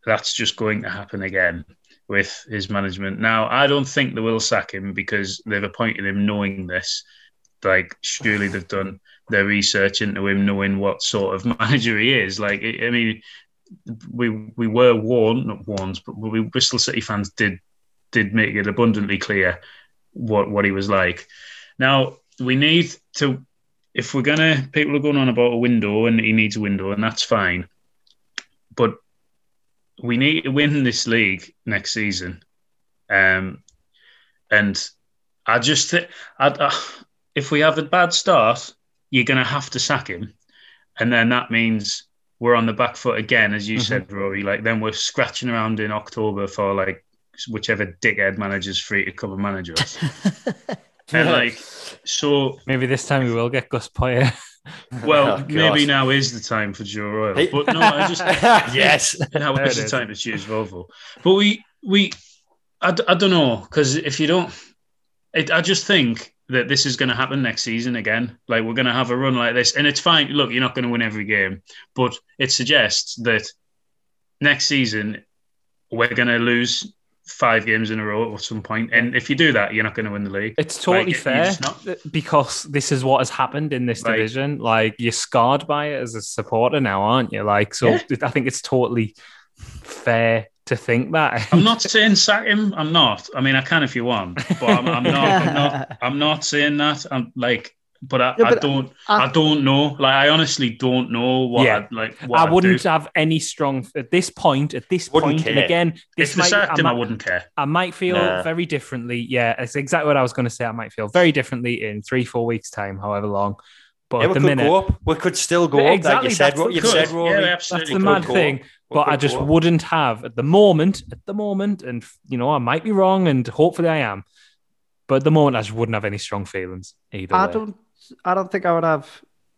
that's just going to happen again with his management. Now, I don't think they will sack him because they've appointed him knowing this. Like, surely they've done their research into him, knowing what sort of manager he is. Like, I mean, we were warned, not warned, but Bristol City fans did make it abundantly clear what he was like. Now, we need to, if we're going to, people are going on about a window and he needs a window, and that's fine. But we need to win this league next season. And I just think, if we have a bad start, you're going to have to sack him. And then that means we're on the back foot again, as you said, Rory. Like, then we're scratching around in October for, like, whichever dickhead manager's free to come and manage us. And so maybe this time we will get Gus Poyet. Well, maybe now is the time for Joe Royal. But no, I just now is the time to choose Volvo. But I don't know, because if you don't, I just think that this is going to happen next season again. Like, we're going to have a run like this. And it's fine. Look, you're not going to win every game. But it suggests that next season we're going to lose 5 games in a row at some point. And if you do that, you're not going to win the league. It's totally fair, because this is what has happened in this division. Like, you're scarred by it as a supporter now, aren't you? Like, so yeah. I think it's totally fair to think that. I'm not saying sack him. I'm not. I mean, I can if you want, but I'm not saying that. I'm like, I don't know. Like, I honestly don't know what. Yeah. I wouldn't have any strong at this point. At this point, care. And again, this if they sacked him, I wouldn't care. I might feel very differently. Yeah, it's exactly what I was going to say. I might feel very differently in 3-4 weeks' time, however long. But yeah, at the minute, we could still go up. Exactly, you said, Rory. Yeah, absolutely. That's the mad thing. But I just wouldn't have at the moment, and you know, I might be wrong, and hopefully I am. But at the moment, I just wouldn't have any strong feelings either. I don't think I would have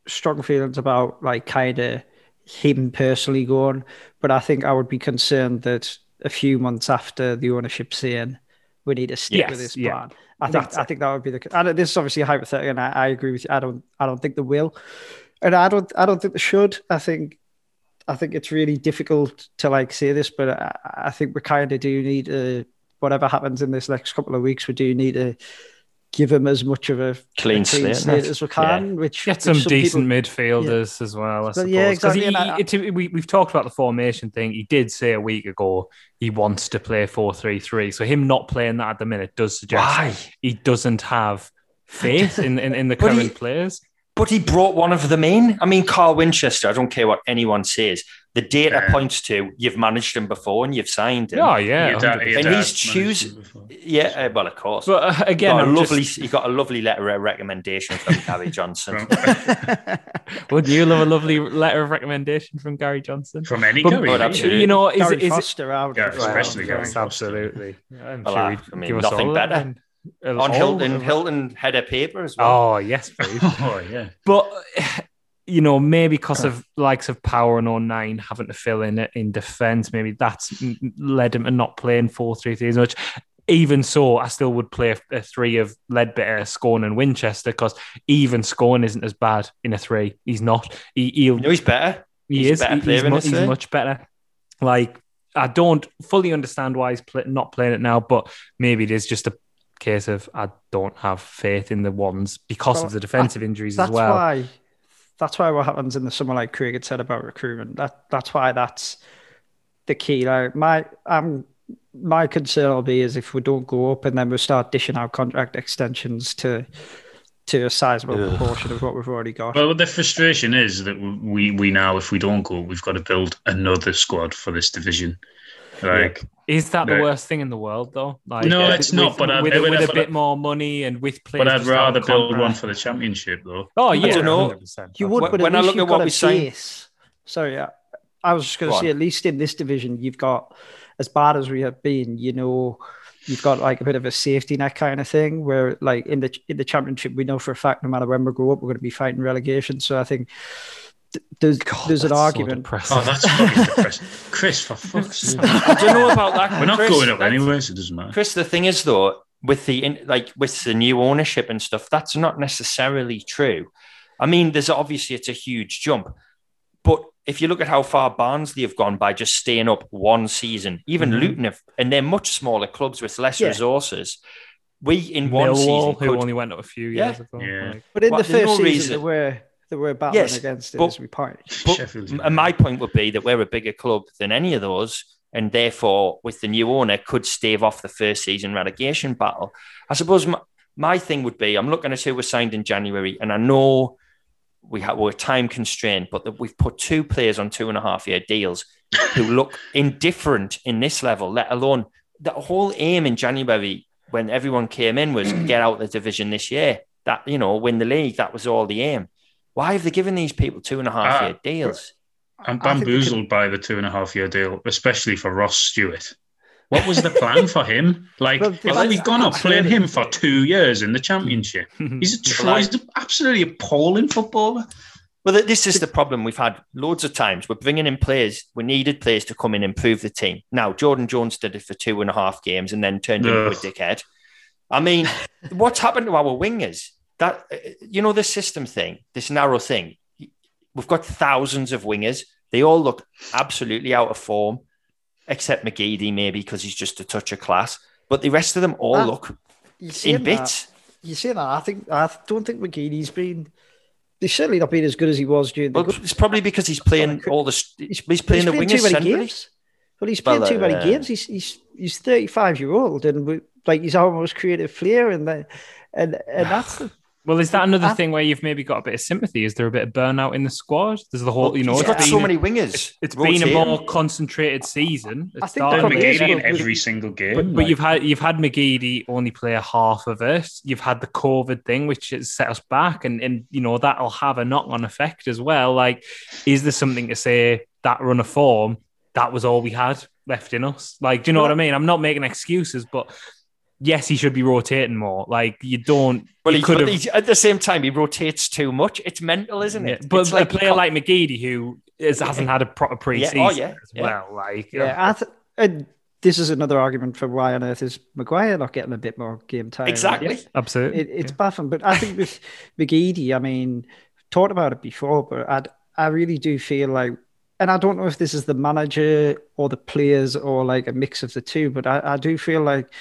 strong feelings about like kind of him personally going. But I think I would be concerned that a few months after the ownership saying we need to stick with this plan. I think that would be the. And this is obviously a hypothetical, and I agree with you. I don't think they will, and I don't think they should. I think it's really difficult to like say this, but I think we kind of do need to. Whatever happens in this next couple of weeks, we do need to give him as much of a clean slate as we can. Yeah. Which get some decent midfielders as well, I suppose. Yeah, exactly. We've talked about the formation thing. He did say a week ago he wants to play 4-3-3. So him not playing that at the minute does suggest he doesn't have faith in the current players. But he brought one of them in. I mean, Carl Winchester, I don't care what anyone says. The data points to you've managed him before and you've signed him. Oh, yeah. And he's choosing. Yeah, well, of course. But again, he got a lovely letter of recommendation from Gary Johnson. Would you love a lovely letter of recommendation from Gary Johnson? From any Gary. Absolutely. You know, is Foster out? Especially Gary. Absolutely. I'm sure he'd give us nothing better. On Hilton had a paper as well. Oh, yes, please. Oh, yeah. But. You know, maybe because of likes of Power and O9 having to fill in defence, maybe that's led him to not playing 4-3-3 as much. Even so, I still would play a 3 of Leadbitter, Scone and Winchester, because even Scone isn't as bad in a 3. He's not. He's better. He's much better. Like, I don't fully understand why he's not playing it now, but maybe it is just a case of I don't have faith in the ones because of the defensive injuries as well. That's why what happens in the summer, like Craig had said about recruitment, that's why that's the key. Like my concern will be is if we don't go up and then we start dishing out contract extensions to a sizable proportion of what we've already got. Well, the frustration is that we now, if we don't go, we've got to build another squad for this division. Like, is that the worst thing in the world, though? Like, no, it's not. But with a bit more money and with players, but I'd rather build one for the championship, though. Oh, yeah, I don't know. 100%. You would, but when I look at what we say, sorry, I was just going to say, at least in this division, you've got as bad as we have been. You know, you've got like a bit of a safety net kind of thing, where like in the championship, we know for a fact, no matter when we grow up, we're going to be fighting relegation. So I think. There's an argument. So that's fucking depressing. Chris, for fuck's sake. I don't know about that. We're not going up anyway, so it doesn't matter. Chris, the thing is, though, with the new ownership and stuff, that's not necessarily true. I mean, there's obviously it's a huge jump, but if you look at how far Barnsley have gone by just staying up one season, even Luton have, and they're much smaller clubs with less resources. We in one season, who only went up a few years ago, but in the first season, there were. That we're battling against it as we point. And my point would be that we're a bigger club than any of those, and therefore, with the new owner, could stave off the first season relegation battle. I suppose my thing would be, I'm looking at who was signed in January, and I know we're time constrained, but that we've put 2 players on 2.5-year deals who look indifferent in this level, let alone the whole aim in January when everyone came in was get out of the division this year, that, you know, win the league. That was all the aim. Why have they given these people 2.5-year deals? I'm bamboozled by the 2.5-year deal, especially for Ross Stewart. What was the plan for him? Like, we've gone up playing him for 2 years in the championship. He's an absolutely appalling footballer. Well, this is the problem we've had loads of times. We're bringing in players. We needed players to come in and improve the team. Now, Jordan Jones did it for 2.5 games and then turned into a dickhead. I mean, what's happened to our wingers? That, you know, this system thing, this narrow thing, we've got thousands of wingers. They all look absolutely out of form, except McGeady maybe because he's just a touch of class. But the rest of them all look in bits. You say that, I don't think McGeady's been... He's certainly not been as good as he was during the... Well, it's probably because he's playing all the... He's playing the wingers centrally. Well, he's playing too many games. He's 35-year-old and he's our most creative player and that's... Well, is that another thing where you've maybe got a bit of sympathy? Is there a bit of burnout in the squad? There's the whole, He's got so many wingers. It's been a more concentrated season. I think McGeady in every single game. But you've had McGeady only play half of it. You've had the COVID thing, which has set us back, and you know that'll have a knock-on effect as well. Like, is there something to say that run of form that was all we had left in us? Like, do you know what I mean? I'm not making excuses, but. Yes, he should be rotating more. Like, you don't... Well, at the same time, he rotates too much. It's mental, isn't it? But like a player like McGeady, who hasn't had a proper pre-season as well. Like, and this is another argument for why on earth is Maguire not getting a bit more game time. Exactly. Right? Yes, absolutely. It's baffling. But I think with McGeady, I mean, talked about it before, but I really do feel like... And I don't know if this is the manager or the players or like a mix of the two, but I do feel like...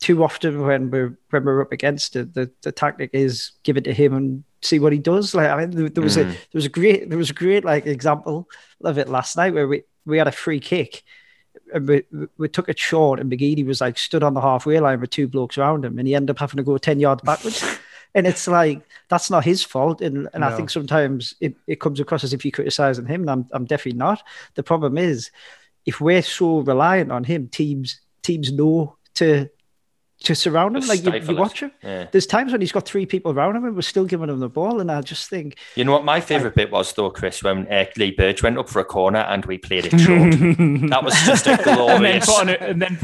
Too often when we're up against it, the tactic is give it to him and see what he does. Like, I mean, there was a great like example of it last night where we had a free kick and we took it short and McGeady was like stood on the halfway line with two blokes around him and he ended up having to go 10 yards backwards. And it's like, that's not his fault. And I think sometimes it comes across as if you're criticising him, and I'm definitely not. The problem is if we're so reliant on him, teams know to surround him, like you watch him. Yeah. There's times when he's got three people around him and we're still giving him the ball, and I just think... You know what my favourite bit was, though, Chris, when Lee Birch went up for a corner and we played it short. That was just a glorious... And then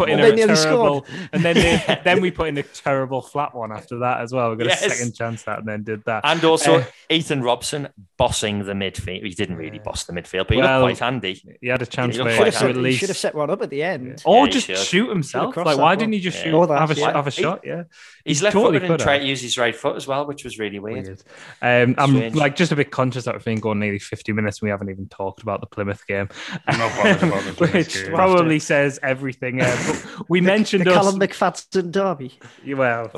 we put in a terrible flat one after that as well. We got a second chance at that and then did that. And also, Ethan Robson bossing the midfield. He didn't really boss the midfield, but he looked quite handy. He had a chance for it. He should have set one up at the end. Or just shoot himself. Like, why didn't he just shoot? Have a shot, yeah. He's left totally foot and tried to use his right foot as well, which was really weird. I'm like just a bit conscious that we've been going nearly 50 minutes and we haven't even talked about the Plymouth game. I'm not bothered about the Plymouth which game. Probably says everything. We mentioned the Colin McFadden derby. Well,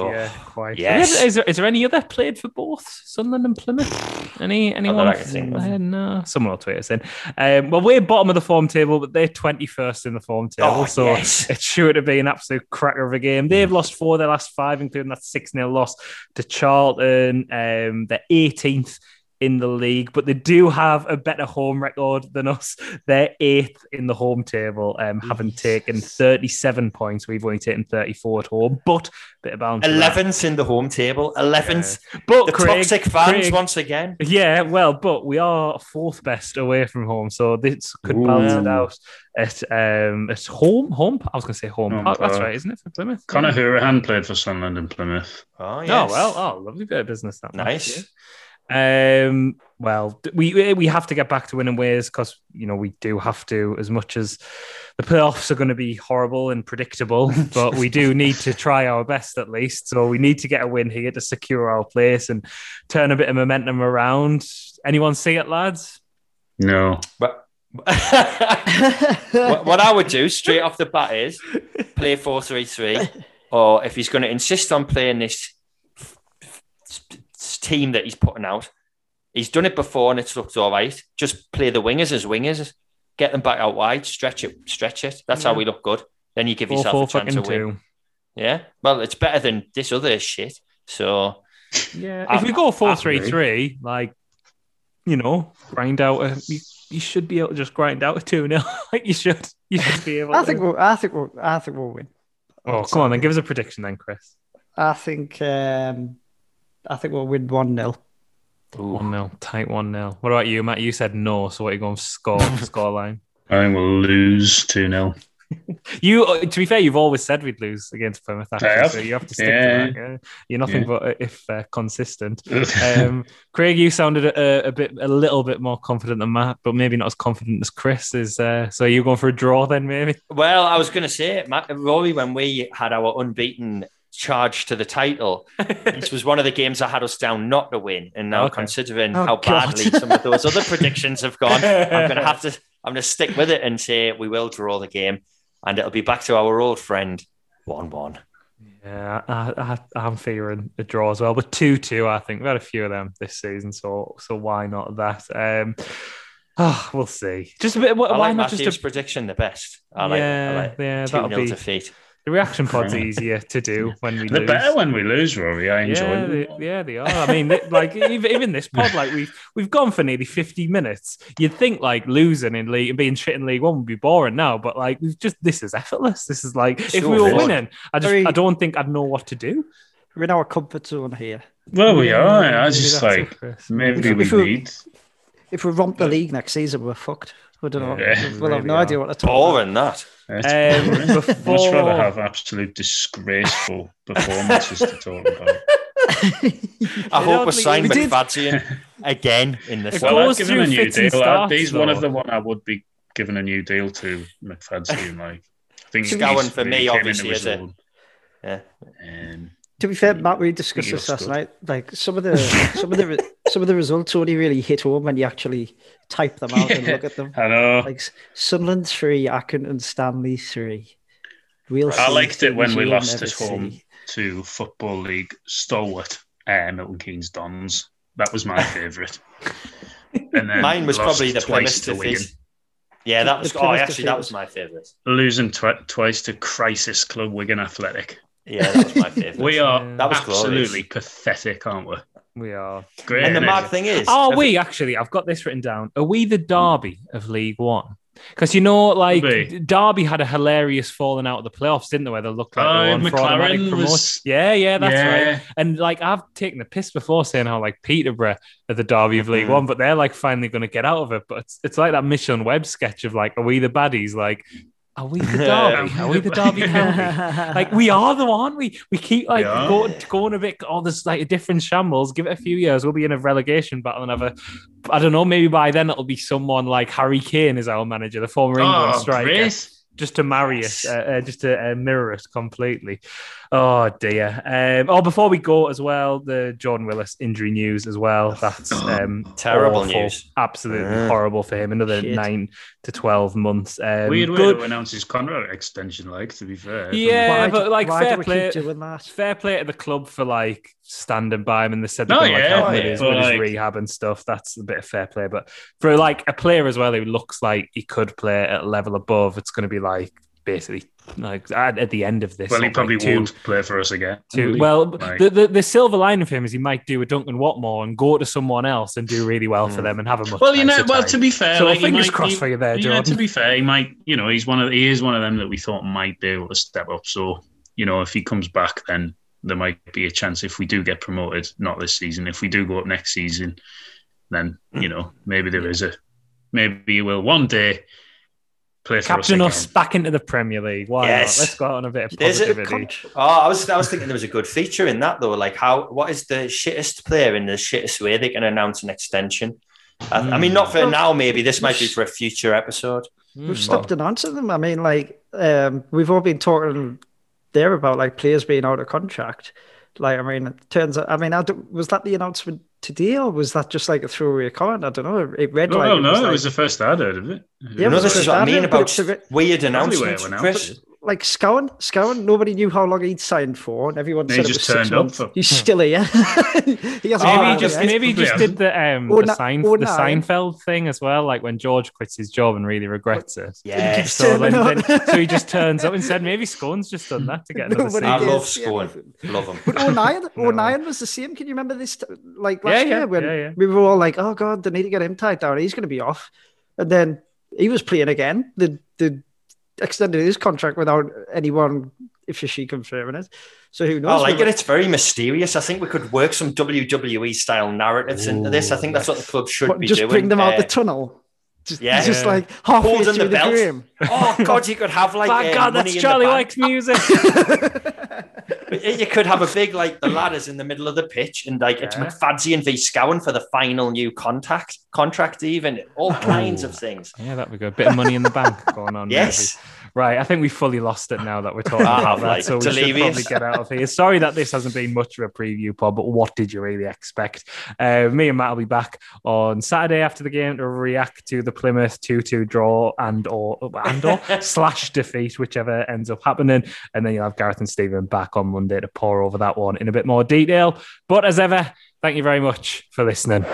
quite. Yes. Is there any other played for both Sunderland and Plymouth? Anyone? No. Someone will tweet us in. Well, we're bottom of the form table, but they're 21st in the form table, it's sure to be an absolute cracker of a game. They've lost 4 of their last 5, including that 6-0 loss to Charlton. They're 18th in the league, but they do have a better home record than us. They're 8th in the home table, having taken 37 points. We've only taken 34 at home, but a bit of balance. 11th in the home table, 11th. But the Craig, toxic fans once again. Yeah, well, but we are 4th best away from home, so this could balance it out. At home. I was going to say home park. That's right, isn't it, for Plymouth? Conor Hourihan played for Sunderland and Plymouth. Oh, yes. Lovely bit of business that. Nice. Match. Well, we have to get back to winning ways because, you know, we do have to, as much as the playoffs are going to be horrible and predictable, but we do need to try our best at least. So we need to get a win here to secure our place and turn a bit of momentum around. Anyone see it, lads? No. But what I would do straight off the bat is play 4-3-3, or if he's going to insist on playing this team that he's putting out, he's done it before and it's looked all right. Just play the wingers as wingers, get them back out wide, stretch it. That's how we look good. Then you give yourself a chance to win. Yeah, well, it's better than this other shit. So yeah, if we go 4-3-3, like, you know, grind out. You should be able to just grind out a 2-0. Like you should be able. I think we'll win. Oh, come on, then give us a prediction, then, Chris. I think we'll win 1-0. 1-0, tight 1-0. What about you, Matt? You said no, so what are you going for? Scoreline? I think we'll lose 2-0. You, to be fair, you've always said we'd lose against Plymouth. Actually, so you have to stick to that. Yeah? You're nothing but if consistent. Craig, you sounded a little bit more confident than Matt, but maybe not as confident as Chris is. So you're going for a draw then, maybe? Well, I was going to say, Rory, when we had our unbeaten charge to the title. This was one of the games that had us down not to win. And now, considering how badly some of those other predictions have gone, I'm going to stick with it and say we will draw the game, and it'll be back to our old friend 1-1. Yeah, I'm fearing a draw as well, but 2-2. I think we had a few of them this season, so why not that? We'll see. Just a bit. Why like not Matthew's just a prediction? The best. I like 2-0 defeat. The reaction pod's easier to do when we lose. They're better when we lose, Rory. I enjoy them. They are. I mean, even this pod, we've gone for nearly 50 minutes. You'd think losing in league and being shit in League One would be boring now, but this is effortless. This is if we were winning, I don't think I'd know what to do. We're in our comfort zone here. Well, we are. I just maybe if we romp the league next season, we're fucked. We don't know. We'll have no idea what they're talking about. Boring, that. Before... I'd rather have absolute disgraceful performances to talk about. I hope we sign McFadden again in this. I'd give him a new deal. He's one of the one I would be giving a new deal to, McFadden. I think he's going for me, obviously, is it? Yeah. To be fair, Matt, we discussed this last night. Some of the results only really hit home when you actually type them out and look at them. I know. Sunderland 3, Accrington and Stanley 3. I liked it when we lost at home to Football League stalwart Milton Keynes Dons. That was my favourite. Mine was probably the Plymouth defeat. Yeah, that was. That was my favourite. Losing twice to Crisis Club Wigan Athletic. Yeah, that was my favourite. We are absolutely pathetic, aren't we? We are. Great. And the mad thing is... I've got this written down. Are we the Derby of League One? Because, Derby had a hilarious falling out of the playoffs, didn't they, where they looked like they won for automatic promotion. Yeah, that's right. And, I've taken the piss before saying how, Peterborough are the Derby of League One, but they're, finally going to get out of it. But it's like that Michelin Webb sketch of, are we the baddies? Are we the Derby? Are we the Derby? We are though, aren't we? We keep going a bit. Oh, there's a different shambles. Give it a few years, we'll be in a relegation battle and have a. I don't know. Maybe by then it'll be someone like Harry Kane is our manager, the former England striker, just to marry us, just to mirror us completely. Oh dear. Before we go as well, the Jordan Willis injury news as well. That's terrible news. Absolutely horrible for him. Another 9 to 12 months. Weird way to announce his contract extension, to be fair. Yeah, fair play to the club for standing by him, and they said they're helping with his rehab and stuff. That's a bit of fair play. But for a player as well who looks like he could play at a level above, it's going to be at the end of this. Well, he probably won't play for us again. The silver lining of him is he might do a Duncan Watmore and go to someone else and do really well for them and have a much. Well, to be fair, so fingers crossed for you there, Jordan. To be fair, he might. He is one of them that we thought might be able to step up. So if he comes back, then there might be a chance. If we do get promoted, not this season. If we do go up next season, then maybe there is a. Maybe he will one day. Captain us back into the Premier League. Why not? Let's go out on a bit of positivity. I was thinking there was a good feature in that though. What is the shittest player in the shittest way they can announce an extension? I mean, not for now. Maybe this might be for a future episode. We've stopped announcing them. I mean, we've all been talking there about players being out of contract. It turns out. Was that the announcement today, or was that just a throwaway comment? I don't know. It read it was the first I'd heard of it. Yeah, this is what I mean about weird announcements, Chris. Scone, nobody knew how long he'd signed for, and everyone said it was 6 months. He's still here. Maybe he just did the Seinfeld thing as well, when George quits his job and really regrets it. Yeah. So he just turns up and said, maybe Scone's just done that to get another season. I love Scone. Love him. But O9 was the same. Can you remember this? Last year when we were all oh God, they need to get him tied down. He's going to be off. And then he was playing again. The extended his contract without anyone, if she confirming it. So who knows? I like it. It's very mysterious. I think we could work some WWE style narratives into this. I think that's what the club should be doing. Just bring them out the tunnel. Just halfway holding through the game. Oh God, you could have that's Charlie Wyke's music. You could have a big the ladders in the middle of the pitch, and it's McFadden v Scone for the final new contract, even all kinds of things. Yeah, that'd be good. A bit of money in the bank going on. Yes. Maybe. Right, I think we fully lost it now that we're talking about that, so we should probably get out of here. Sorry that this hasn't been much of a preview pod, but what did you really expect? Me and Matt will be back on Saturday after the game to react to the Plymouth 2-2 draw and or slash defeat, whichever ends up happening. And then you'll have Gareth and Stephen back on Monday to pour over that one in a bit more detail. But as ever, thank you very much for listening.